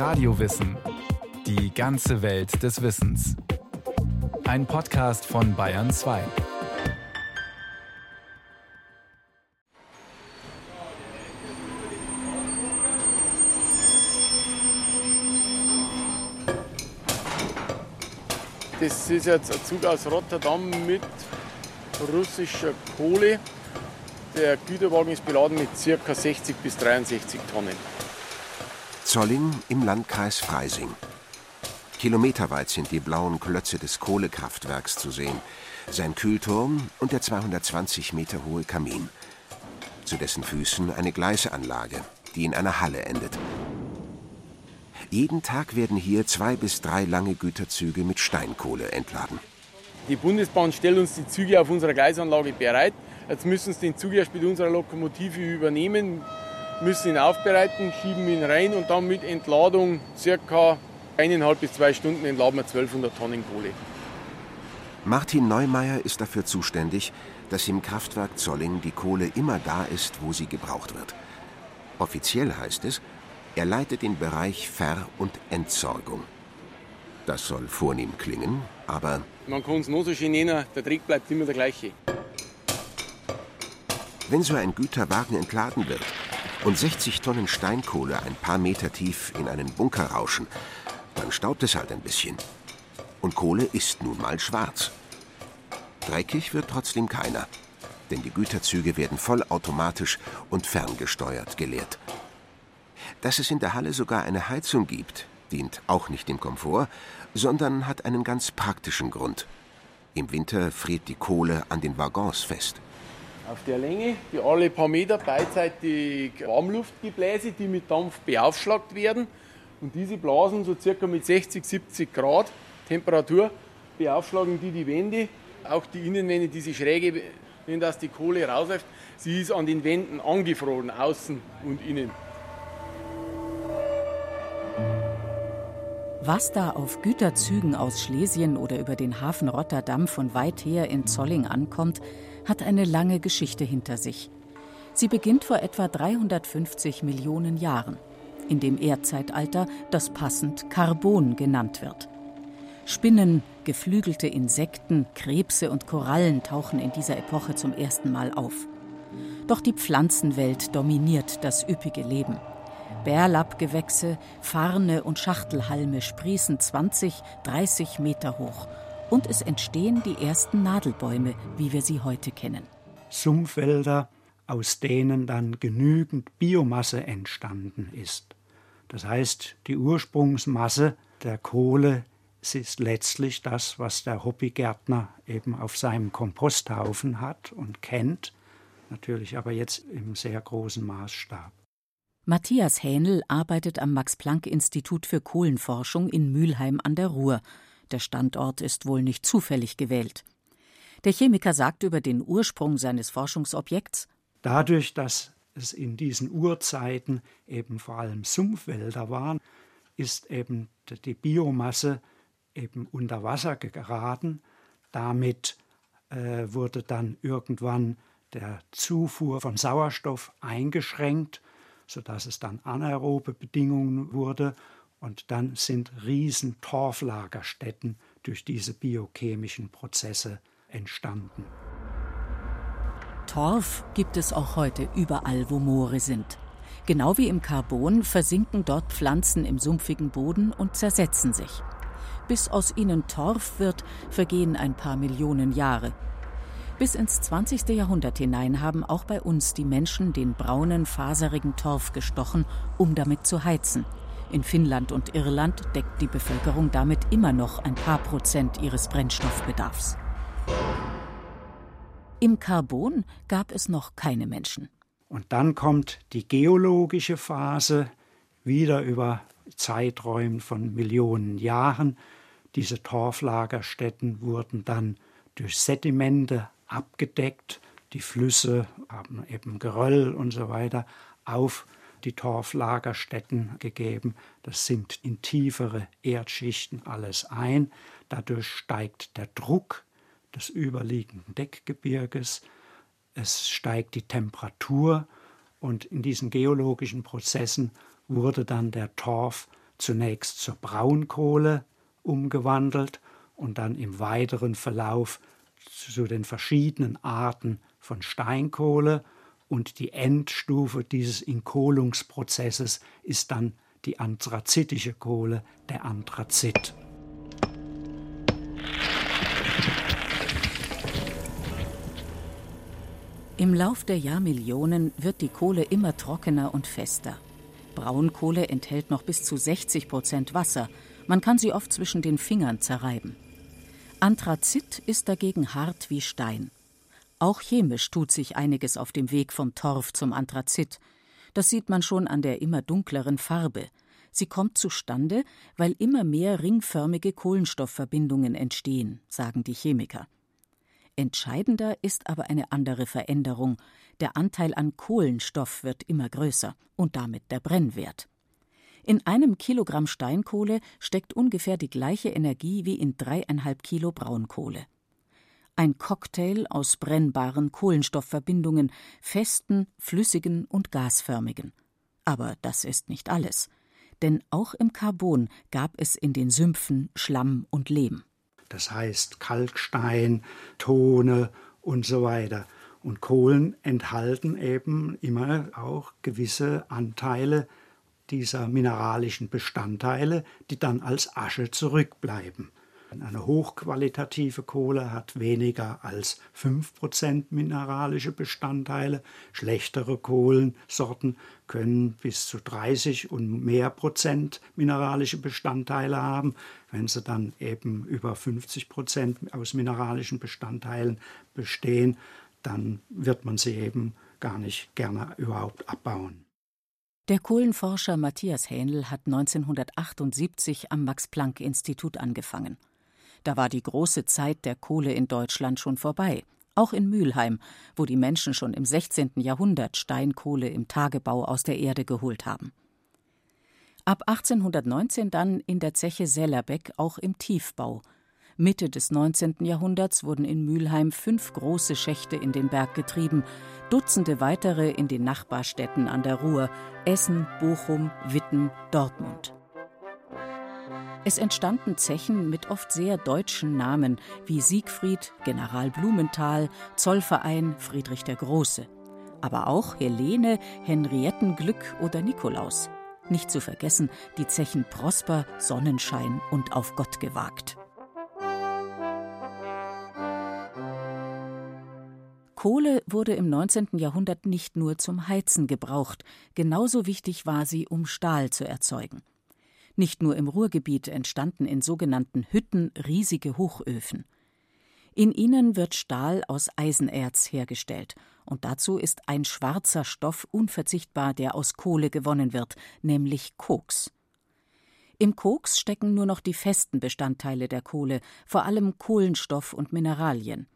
Radio Wissen. Die ganze Welt des Wissens. Ein Podcast von Bayern 2. Das ist jetzt ein Zug aus Rotterdam mit russischer Kohle. Der Güterwagen ist beladen mit ca. 60 bis 63 Tonnen. Zolling im Landkreis Freising. Kilometerweit sind die blauen Klötze des Kohlekraftwerks zu sehen, sein Kühlturm und der 220 Meter hohe Kamin. Zu dessen Füßen eine Gleisanlage, die in einer Halle endet. Jeden Tag werden hier 2 bis 3 lange Güterzüge mit Steinkohle entladen. Die Bundesbahn stellt uns die Züge auf unserer Gleisanlage bereit. Jetzt müssen sie den Zug erst mit unserer Lokomotive übernehmen, müssen ihn aufbereiten, schieben ihn rein und dann mit Entladung ca. 1,5 bis 2 Stunden entladen wir 1200 Tonnen Kohle. Martin Neumeier ist dafür zuständig, dass im Kraftwerk Zolling die Kohle immer da ist, wo sie gebraucht wird. Offiziell heißt es, er leitet den Bereich Ver- und Entsorgung. Das soll vornehm klingen, aber... Man kann es nur so schön nennen, der Dreck bleibt immer der gleiche. Wenn so ein Güterwagen entladen wird und 60 Tonnen Steinkohle ein paar Meter tief in einen Bunker rauschen, dann staubt es halt ein bisschen. Und Kohle ist nun mal schwarz. Dreckig wird trotzdem keiner, denn die Güterzüge werden vollautomatisch und ferngesteuert geleert. Dass es in der Halle sogar eine Heizung gibt, dient auch nicht dem Komfort, sondern hat einen ganz praktischen Grund. Im Winter friert die Kohle an den Waggons fest. Auf der Länge, die alle paar Meter beidseitig Warmluftgebläse, die mit Dampf beaufschlagt werden. Und diese Blasen, so circa mit 60, 70 Grad Temperatur, beaufschlagen die Wände. Auch die Innenwände, diese schräge, wenn das die Kohle rausläuft, sie ist an den Wänden angefroren, außen und innen. Was da auf Güterzügen aus Schlesien oder über den Hafen Rotterdam von weit her in Zolling ankommt, hat eine lange Geschichte hinter sich. Sie beginnt vor etwa 350 Millionen Jahren, in dem Erdzeitalter, das passend Karbon genannt wird. Spinnen, geflügelte Insekten, Krebse und Korallen tauchen in dieser Epoche zum ersten Mal auf. Doch die Pflanzenwelt dominiert das üppige Leben. Bärlappgewächse, Farne und Schachtelhalme sprießen 20, 30 Meter hoch. Und es entstehen die ersten Nadelbäume, wie wir sie heute kennen. Sumpfwälder, aus denen dann genügend Biomasse entstanden ist. Das heißt, die Ursprungsmasse der Kohle ist letztlich das, was der Hobbygärtner eben auf seinem Komposthaufen hat und kennt. Natürlich aber jetzt im sehr großen Maßstab. Matthias Hähnel arbeitet am Max-Planck-Institut für Kohlenforschung in Mülheim an der Ruhr. Der Standort ist wohl nicht zufällig gewählt. Der Chemiker sagt über den Ursprung seines Forschungsobjekts: Dadurch, dass es in diesen Urzeiten eben vor allem Sumpfwälder waren, ist eben die Biomasse eben unter Wasser geraten. Damit wurde dann irgendwann der Zufuhr von Sauerstoff eingeschränkt, sodass es dann anaerobe Bedingungen wurde, und dann sind riesen Torflagerstätten durch diese biochemischen Prozesse entstanden. Torf gibt es auch heute überall, wo Moore sind. Genau wie im Karbon versinken dort Pflanzen im sumpfigen Boden und zersetzen sich. Bis aus ihnen Torf wird, vergehen ein paar Millionen Jahre. Bis ins 20. Jahrhundert hinein haben auch bei uns die Menschen den braunen, faserigen Torf gestochen, um damit zu heizen. In Finnland und Irland deckt die Bevölkerung damit immer noch ein paar Prozent ihres Brennstoffbedarfs. Im Karbon gab es noch keine Menschen. Und dann kommt die geologische Phase, wieder über Zeiträume von Millionen Jahren. Diese Torflagerstätten wurden dann durch Sedimente abgedeckt, die Flüsse haben eben Geröll und so weiter auf die Torflagerstätten gegeben. Das sinkt in tiefere Erdschichten alles ein. Dadurch steigt der Druck des überliegenden Deckgebirges. Es steigt die Temperatur und in diesen geologischen Prozessen wurde dann der Torf zunächst zur Braunkohle umgewandelt und dann im weiteren Verlauf zu den verschiedenen Arten von Steinkohle. Und die Endstufe dieses Entkohlungsprozesses ist dann die anthrazitische Kohle, der Anthrazit. Im Lauf der Jahrmillionen wird die Kohle immer trockener und fester. Braunkohle enthält noch bis zu 60% Wasser. Man kann sie oft zwischen den Fingern zerreiben. Anthrazit ist dagegen hart wie Stein. Auch chemisch tut sich einiges auf dem Weg vom Torf zum Anthrazit. Das sieht man schon an der immer dunkleren Farbe. Sie kommt zustande, weil immer mehr ringförmige Kohlenstoffverbindungen entstehen, sagen die Chemiker. Entscheidender ist aber eine andere Veränderung. Der Anteil an Kohlenstoff wird immer größer und damit der Brennwert. In 1 Kilogramm Steinkohle steckt ungefähr die gleiche Energie wie in 3,5 Kilo Braunkohle. Ein Cocktail aus brennbaren Kohlenstoffverbindungen, festen, flüssigen und gasförmigen. Aber das ist nicht alles. Denn auch im Karbon gab es in den Sümpfen Schlamm und Lehm. Das heißt Kalkstein, Tone und so weiter. Und Kohlen enthalten eben immer auch gewisse Anteile dieser mineralischen Bestandteile, die dann als Asche zurückbleiben. Eine hochqualitative Kohle hat weniger als 5% mineralische Bestandteile. Schlechtere Kohlensorten können bis zu 30 und mehr Prozent mineralische Bestandteile haben. Wenn sie dann eben über 50% aus mineralischen Bestandteilen bestehen, dann wird man sie eben gar nicht gerne überhaupt abbauen. Der Kohlenforscher Matthias Hähnel hat 1978 am Max-Planck-Institut angefangen. Da war die große Zeit der Kohle in Deutschland schon vorbei, auch in Mülheim, wo die Menschen schon im 16. Jahrhundert Steinkohle im Tagebau aus der Erde geholt haben. Ab 1819 dann in der Zeche Sellerbeck auch im Tiefbau. Mitte des 19. Jahrhunderts wurden in Mülheim 5 große Schächte in den Berg getrieben, Dutzende weitere in den Nachbarstädten an der Ruhr, Essen, Bochum, Witten, Dortmund. Es entstanden Zechen mit oft sehr deutschen Namen wie Siegfried, General Blumenthal, Zollverein, Friedrich der Große. Aber auch Helene, Henriettenglück oder Nikolaus. Nicht zu vergessen die Zechen Prosper, Sonnenschein und Auf Gott gewagt. Kohle wurde im 19. Jahrhundert nicht nur zum Heizen gebraucht, genauso wichtig war sie, um Stahl zu erzeugen. Nicht nur im Ruhrgebiet entstanden in sogenannten Hütten riesige Hochöfen. In ihnen wird Stahl aus Eisenerz hergestellt. Und dazu ist ein schwarzer Stoff unverzichtbar, der aus Kohle gewonnen wird, nämlich Koks. Im Koks stecken nur noch die festen Bestandteile der Kohle, vor allem Kohlenstoff und Mineralien.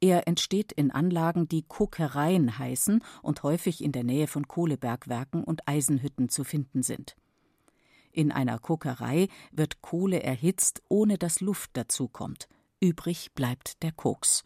Er entsteht in Anlagen, die Kokereien heißen und häufig in der Nähe von Kohlebergwerken und Eisenhütten zu finden sind. In einer Kokerei wird Kohle erhitzt, ohne dass Luft dazukommt. Übrig bleibt der Koks.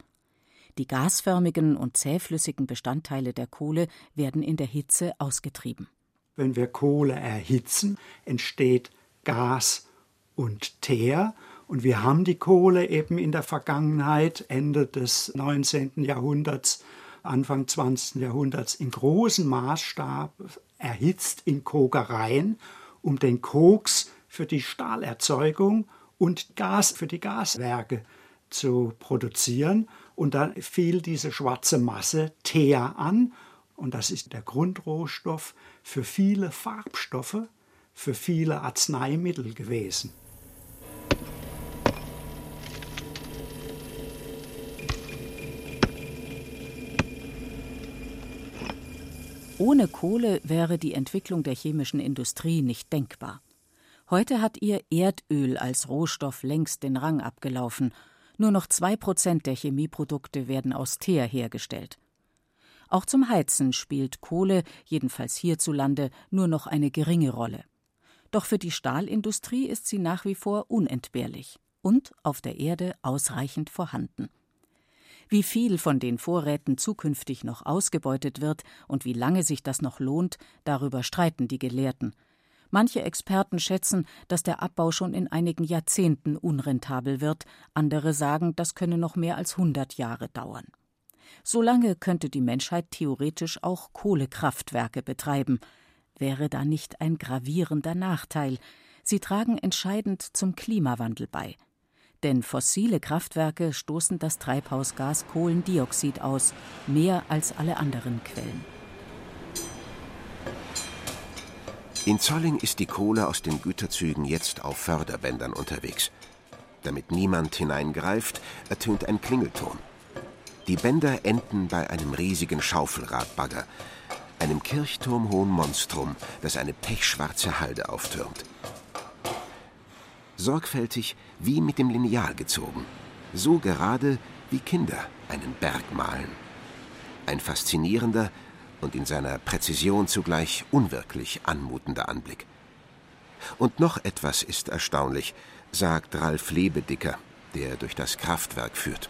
Die gasförmigen und zähflüssigen Bestandteile der Kohle werden in der Hitze ausgetrieben. Wenn wir Kohle erhitzen, entsteht Gas und Teer. Und wir haben die Kohle eben in der Vergangenheit, Ende des 19. Jahrhunderts, Anfang 20. Jahrhunderts, in großem Maßstab erhitzt in Kokereien, um den Koks für die Stahlerzeugung und Gas für die Gaswerke zu produzieren. Und dann fiel diese schwarze Masse Teer an. Und das ist der Grundrohstoff für viele Farbstoffe, für viele Arzneimittel gewesen. Ohne Kohle wäre die Entwicklung der chemischen Industrie nicht denkbar. Heute hat ihr Erdöl als Rohstoff längst den Rang abgelaufen. Nur noch 2% der Chemieprodukte werden aus Teer hergestellt. Auch zum Heizen spielt Kohle, jedenfalls hierzulande, nur noch eine geringe Rolle. Doch für die Stahlindustrie ist sie nach wie vor unentbehrlich und auf der Erde ausreichend vorhanden. Wie viel von den Vorräten zukünftig noch ausgebeutet wird und wie lange sich das noch lohnt, darüber streiten die Gelehrten. Manche Experten schätzen, dass der Abbau schon in einigen Jahrzehnten unrentabel wird. Andere sagen, das könne noch mehr als 100 Jahre dauern. Solange könnte die Menschheit theoretisch auch Kohlekraftwerke betreiben. Wäre da nicht ein gravierender Nachteil? Sie tragen entscheidend zum Klimawandel bei. Denn fossile Kraftwerke stoßen das Treibhausgas Kohlendioxid aus, mehr als alle anderen Quellen. In Zolling ist die Kohle aus den Güterzügen jetzt auf Förderbändern unterwegs. Damit niemand hineingreift, ertönt ein Klingelton. Die Bänder enden bei einem riesigen Schaufelradbagger, einem kirchturmhohen Monstrum, das eine pechschwarze Halde auftürmt. Sorgfältig wie mit dem Lineal gezogen, so gerade wie Kinder einen Berg malen. Ein faszinierender und in seiner Präzision zugleich unwirklich anmutender Anblick. Und noch etwas ist erstaunlich, sagt Ralf Lebedicker, der durch das Kraftwerk führt.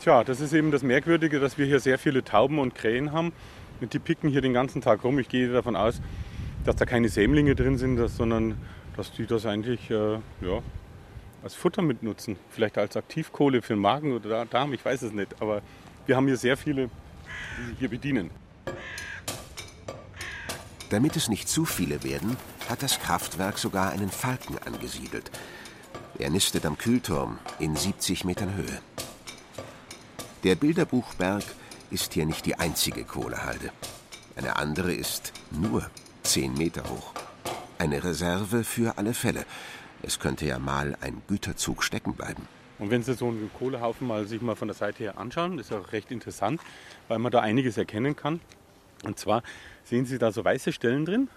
Tja, das ist eben das Merkwürdige, dass wir hier sehr viele Tauben und Krähen haben. Und die picken hier den ganzen Tag rum. Ich gehe davon aus, dass da keine Sämlinge drin sind, sondern dass die das eigentlich als Futter mitnutzen. Vielleicht als Aktivkohle für den Magen oder Darm, ich weiß es nicht. Aber wir haben hier sehr viele, die sich hier bedienen. Damit es nicht zu viele werden, hat das Kraftwerk sogar einen Falken angesiedelt. Er nistet am Kühlturm in 70 Metern Höhe. Der Bilderbuchberg ist hier nicht die einzige Kohlehalde. Eine andere ist nur 10 Meter hoch. Eine Reserve für alle Fälle. Es könnte ja mal ein Güterzug stecken bleiben. Und wenn Sie so einen Kohlehaufen sich mal von der Seite her anschauen, ist auch recht interessant, weil man da einiges erkennen kann. Und zwar sehen Sie da so weiße Stellen drin.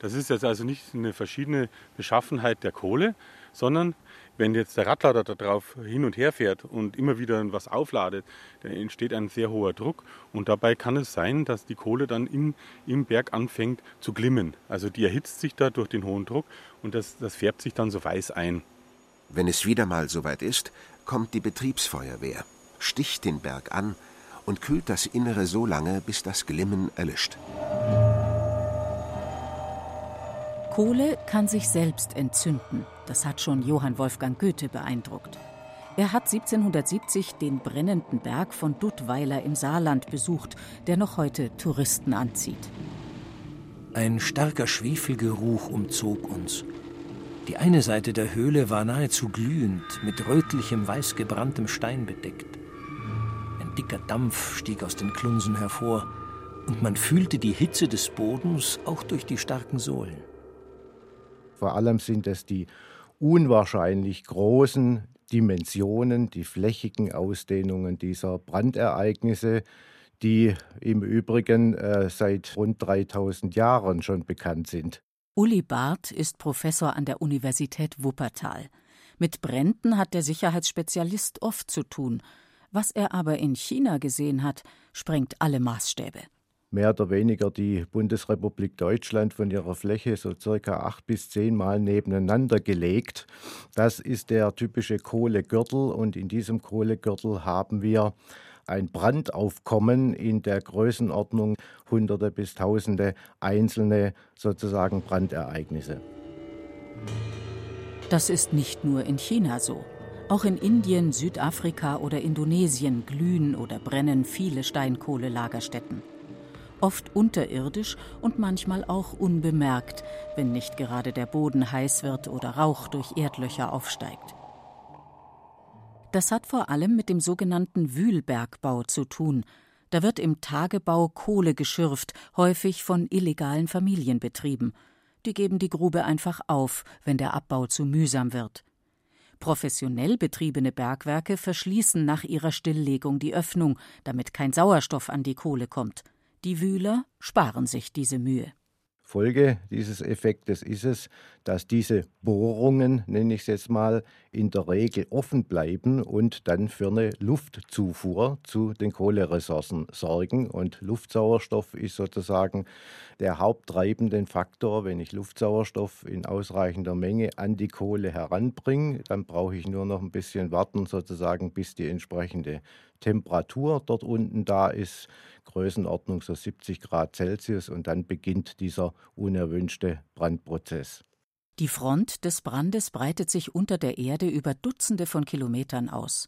Das ist jetzt also nicht eine verschiedene Beschaffenheit der Kohle, sondern wenn jetzt der Radlader da drauf hin und her fährt und immer wieder was aufladet, dann entsteht ein sehr hoher Druck. Und dabei kann es sein, dass die Kohle dann im Berg anfängt zu glimmen. Also die erhitzt sich da durch den hohen Druck und das färbt sich dann so weiß ein. Wenn es wieder mal soweit ist, kommt die Betriebsfeuerwehr, sticht den Berg an und kühlt das Innere so lange, bis das Glimmen erlischt. Kohle kann sich selbst entzünden. Das hat schon Johann Wolfgang Goethe beeindruckt. Er hat 1770 den brennenden Berg von Duttweiler im Saarland besucht, der noch heute Touristen anzieht. Ein starker Schwefelgeruch umzog uns. Die eine Seite der Höhle war nahezu glühend, mit rötlichem, weiß gebranntem Stein bedeckt. Ein dicker Dampf stieg aus den Klunsen hervor und man fühlte die Hitze des Bodens auch durch die starken Sohlen. Vor allem sind es die unwahrscheinlich großen Dimensionen, die flächigen Ausdehnungen dieser Brandereignisse, die im Übrigen seit rund 3000 Jahren schon bekannt sind. Uli Barth ist Professor an der Universität Wuppertal. Mit Bränden hat der Sicherheitsspezialist oft zu tun. Was er aber in China gesehen hat, sprengt alle Maßstäbe. Mehr oder weniger die Bundesrepublik Deutschland von ihrer Fläche so circa 8 bis 10 Mal nebeneinander gelegt. Das ist der typische Kohlegürtel und in diesem Kohlegürtel haben wir ein Brandaufkommen in der Größenordnung Hunderte bis Tausende einzelne sozusagen Brandereignisse. Das ist nicht nur in China so. Auch in Indien, Südafrika oder Indonesien glühen oder brennen viele Steinkohlelagerstätten. Oft unterirdisch und manchmal auch unbemerkt, wenn nicht gerade der Boden heiß wird oder Rauch durch Erdlöcher aufsteigt. Das hat vor allem mit dem sogenannten Wühlbergbau zu tun. Da wird im Tagebau Kohle geschürft, häufig von illegalen Familien betrieben. Die geben die Grube einfach auf, wenn der Abbau zu mühsam wird. Professionell betriebene Bergwerke verschließen nach ihrer Stilllegung die Öffnung, damit kein Sauerstoff an die Kohle kommt. Die Wühler sparen sich diese Mühe. Folge dieses Effektes ist es, dass diese Bohrungen, nenne ich es jetzt mal, in der Regel offen bleiben und dann für eine Luftzufuhr zu den Kohleressourcen sorgen. Und Luftsauerstoff ist sozusagen der haupttreibende Faktor. Wenn ich Luftsauerstoff in ausreichender Menge an die Kohle heranbringe, dann brauche ich nur noch ein bisschen warten, sozusagen, bis die entsprechende Temperatur dort unten da ist, Größenordnung so 70 Grad Celsius, und dann beginnt dieser unerwünschte Brandprozess. Die Front des Brandes breitet sich unter der Erde über Dutzende von Kilometern aus.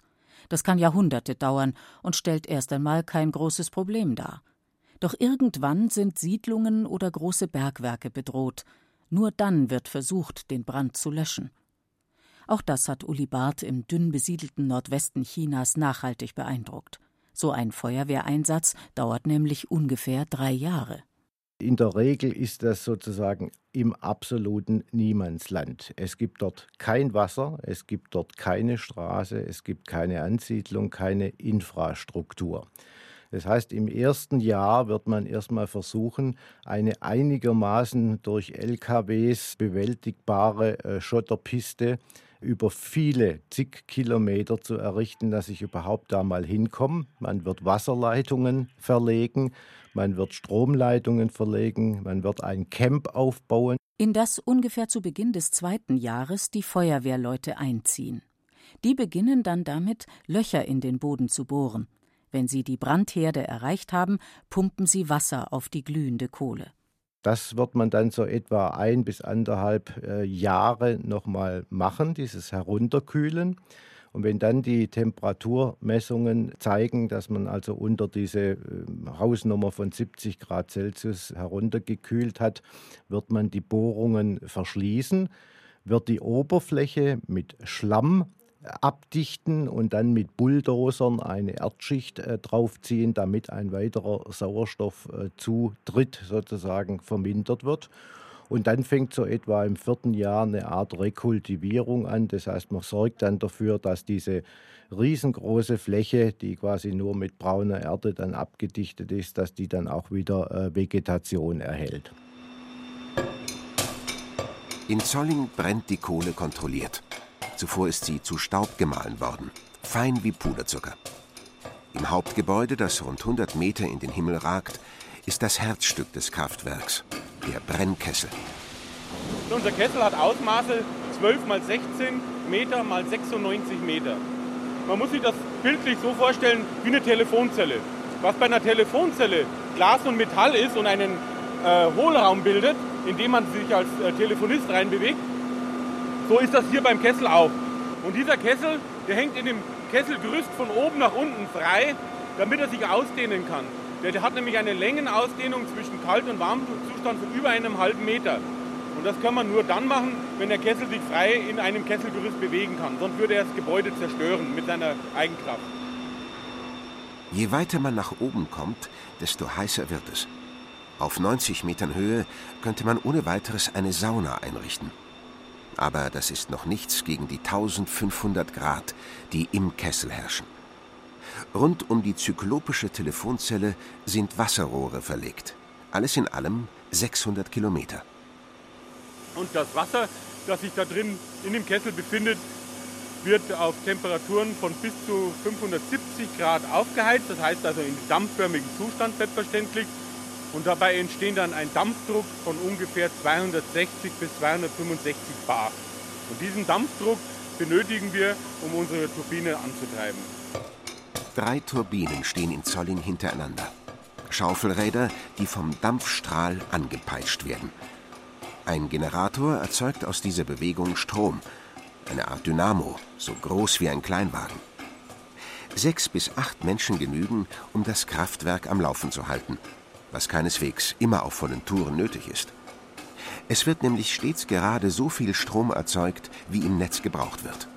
Das kann Jahrhunderte dauern und stellt erst einmal kein großes Problem dar. Doch irgendwann sind Siedlungen oder große Bergwerke bedroht. Nur dann wird versucht, den Brand zu löschen. Auch das hat Uli Barth im dünn besiedelten Nordwesten Chinas nachhaltig beeindruckt. So ein Feuerwehreinsatz dauert nämlich ungefähr 3 Jahre. In der Regel ist das sozusagen im absoluten Niemandsland. Es gibt dort kein Wasser, es gibt dort keine Straße, es gibt keine Ansiedlung, keine Infrastruktur. Das heißt, im ersten Jahr wird man erstmal versuchen, eine einigermaßen durch LKWs bewältigbare Schotterpiste über viele zig Kilometer zu errichten, dass ich überhaupt da mal hinkomme. Man wird Wasserleitungen verlegen, man wird Stromleitungen verlegen, man wird ein Camp aufbauen. In das ungefähr zu Beginn des 2. Jahres die Feuerwehrleute einziehen. Die beginnen dann damit, Löcher in den Boden zu bohren. Wenn sie die Brandherde erreicht haben, pumpen sie Wasser auf die glühende Kohle. Das wird man dann so etwa 1 bis 1,5 Jahre nochmal machen, dieses Herunterkühlen. Und wenn dann die Temperaturmessungen zeigen, dass man also unter diese Hausnummer von 70 Grad Celsius heruntergekühlt hat, wird man die Bohrungen verschließen, wird die Oberfläche mit Schlamm abdichten und dann mit Bulldozern eine Erdschicht draufziehen, damit ein weiterer Sauerstoffzutritt sozusagen vermindert wird. Und dann fängt so etwa im 4. Jahr eine Art Rekultivierung an. Das heißt, man sorgt dann dafür, dass diese riesengroße Fläche, die quasi nur mit brauner Erde dann abgedichtet ist, dass die dann auch wieder Vegetation erhält. In Zolling brennt die Kohle kontrolliert. Zuvor ist sie zu Staub gemahlen worden, fein wie Puderzucker. Im Hauptgebäude, das rund 100 Meter in den Himmel ragt, ist das Herzstück des Kraftwerks, der Brennkessel. Unser Kessel hat Ausmaße 12 x 16 Meter x 96 Meter. Man muss sich das bildlich so vorstellen wie eine Telefonzelle. Was bei einer Telefonzelle Glas und Metall ist und einen Hohlraum bildet, in dem man sich als Telefonist reinbewegt, so ist das hier beim Kessel auch. Und dieser Kessel, der hängt in dem Kesselgerüst von oben nach unten frei, damit er sich ausdehnen kann. Der hat nämlich eine Längenausdehnung zwischen Kalt- und Warmzustand von über 1,5 Meter. Und das kann man nur dann machen, wenn der Kessel sich frei in einem Kesselgerüst bewegen kann. Sonst würde er das Gebäude zerstören mit seiner Eigenkraft. Je weiter man nach oben kommt, desto heißer wird es. Auf 90 Metern Höhe könnte man ohne weiteres eine Sauna einrichten. Aber das ist noch nichts gegen die 1500 Grad, die im Kessel herrschen. Rund um die zyklopische Telefonzelle sind Wasserrohre verlegt. Alles in allem 600 Kilometer. Und das Wasser, das sich da drin in dem Kessel befindet, wird auf Temperaturen von bis zu 570 Grad aufgeheizt. Das heißt also in dampfförmigen Zustand selbstverständlich. Und dabei entstehen dann ein Dampfdruck von ungefähr 260 bis 265 bar. Und diesen Dampfdruck benötigen wir, um unsere Turbine anzutreiben. 3 Turbinen stehen in Zolling hintereinander. Schaufelräder, die vom Dampfstrahl angepeitscht werden. Ein Generator erzeugt aus dieser Bewegung Strom. Eine Art Dynamo, so groß wie ein Kleinwagen. 6 bis 8 Menschen genügen, um das Kraftwerk am Laufen zu halten. Was keineswegs immer auf vollen Touren nötig ist. Es wird nämlich stets gerade so viel Strom erzeugt, wie im Netz gebraucht wird.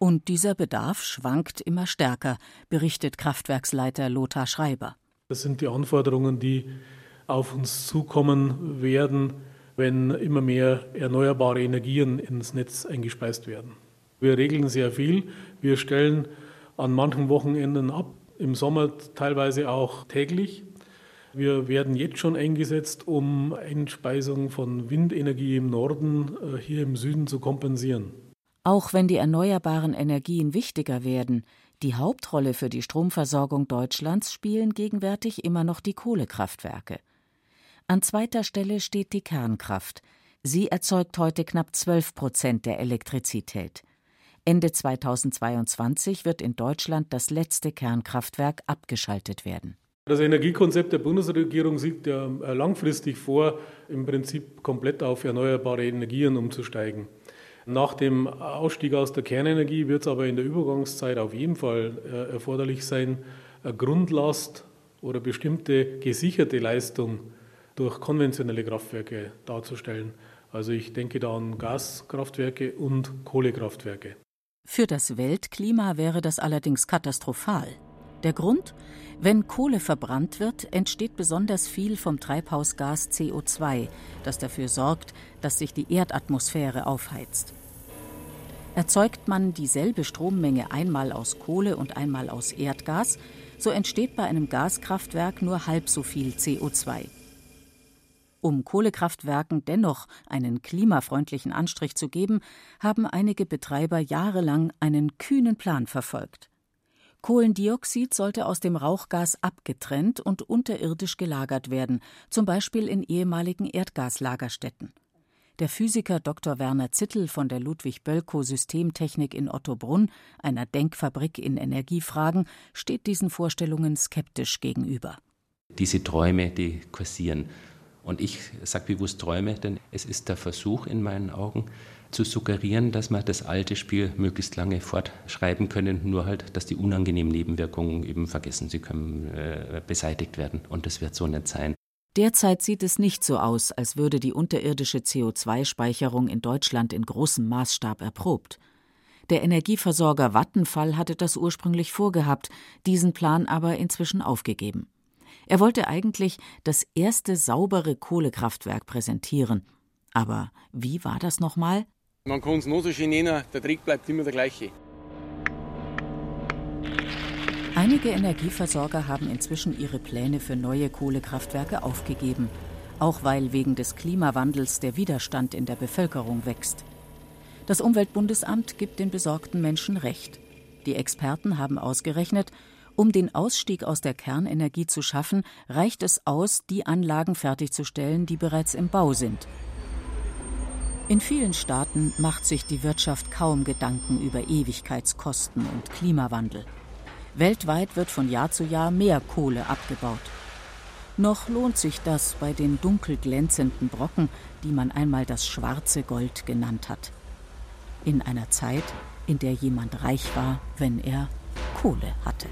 Und dieser Bedarf schwankt immer stärker, berichtet Kraftwerksleiter Lothar Schreiber. Das sind die Anforderungen, die auf uns zukommen werden, wenn immer mehr erneuerbare Energien ins Netz eingespeist werden. Wir regeln sehr viel. Wir stellen an manchen Wochenenden ab, im Sommer teilweise auch täglich. Wir werden jetzt schon eingesetzt, um Einspeisung von Windenergie im Norden hier im Süden zu kompensieren. Auch wenn die erneuerbaren Energien wichtiger werden, die Hauptrolle für die Stromversorgung Deutschlands spielen gegenwärtig immer noch die Kohlekraftwerke. An zweiter Stelle steht die Kernkraft. Sie erzeugt heute knapp 12% der Elektrizität. Ende 2022 wird in Deutschland das letzte Kernkraftwerk abgeschaltet werden. Das Energiekonzept der Bundesregierung sieht ja langfristig vor, im Prinzip komplett auf erneuerbare Energien umzusteigen. Nach dem Ausstieg aus der Kernenergie wird es aber in der Übergangszeit auf jeden Fall erforderlich sein, eine Grundlast oder bestimmte gesicherte Leistung durch konventionelle Kraftwerke darzustellen. Also ich denke da an Gaskraftwerke und Kohlekraftwerke. Für das Weltklima wäre das allerdings katastrophal. Der Grund? Wenn Kohle verbrannt wird, entsteht besonders viel vom Treibhausgas CO2, das dafür sorgt, dass sich die Erdatmosphäre aufheizt. Erzeugt man dieselbe Strommenge einmal aus Kohle und einmal aus Erdgas, so entsteht bei einem Gaskraftwerk nur halb so viel CO2. Um Kohlekraftwerken dennoch einen klimafreundlichen Anstrich zu geben, haben einige Betreiber jahrelang einen kühnen Plan verfolgt. Kohlendioxid sollte aus dem Rauchgas abgetrennt und unterirdisch gelagert werden, zum Beispiel in ehemaligen Erdgaslagerstätten. Der Physiker Dr. Werner Zittel von der Ludwig-Bölkow-Systemtechnik in Ottobrunn, einer Denkfabrik in Energiefragen, steht diesen Vorstellungen skeptisch gegenüber. Diese Träume, die kursieren. Und ich sage bewusst Träume, denn es ist der Versuch in meinen Augen, zu suggerieren, dass man das alte Spiel möglichst lange fortschreiben können, nur halt, dass die unangenehmen Nebenwirkungen eben vergessen, sie können beseitigt werden und das wird so nicht sein. Derzeit sieht es nicht so aus, als würde die unterirdische CO2-Speicherung in Deutschland in großem Maßstab erprobt. Der Energieversorger Vattenfall hatte das ursprünglich vorgehabt, diesen Plan aber inzwischen aufgegeben. Er wollte eigentlich das erste saubere Kohlekraftwerk präsentieren. Aber wie war das nochmal? Man kann es noch so schön nennen, der Trick bleibt immer der gleiche. Einige Energieversorger haben inzwischen ihre Pläne für neue Kohlekraftwerke aufgegeben, auch weil wegen des Klimawandels der Widerstand in der Bevölkerung wächst. Das Umweltbundesamt gibt den besorgten Menschen recht. Die Experten haben ausgerechnet, um den Ausstieg aus der Kernenergie zu schaffen, reicht es aus, die Anlagen fertigzustellen, die bereits im Bau sind. In vielen Staaten macht sich die Wirtschaft kaum Gedanken über Ewigkeitskosten und Klimawandel. Weltweit wird von Jahr zu Jahr mehr Kohle abgebaut. Noch lohnt sich das bei den dunkel glänzenden Brocken, die man einmal das schwarze Gold genannt hat. In einer Zeit, in der jemand reich war, wenn er Kohle hatte.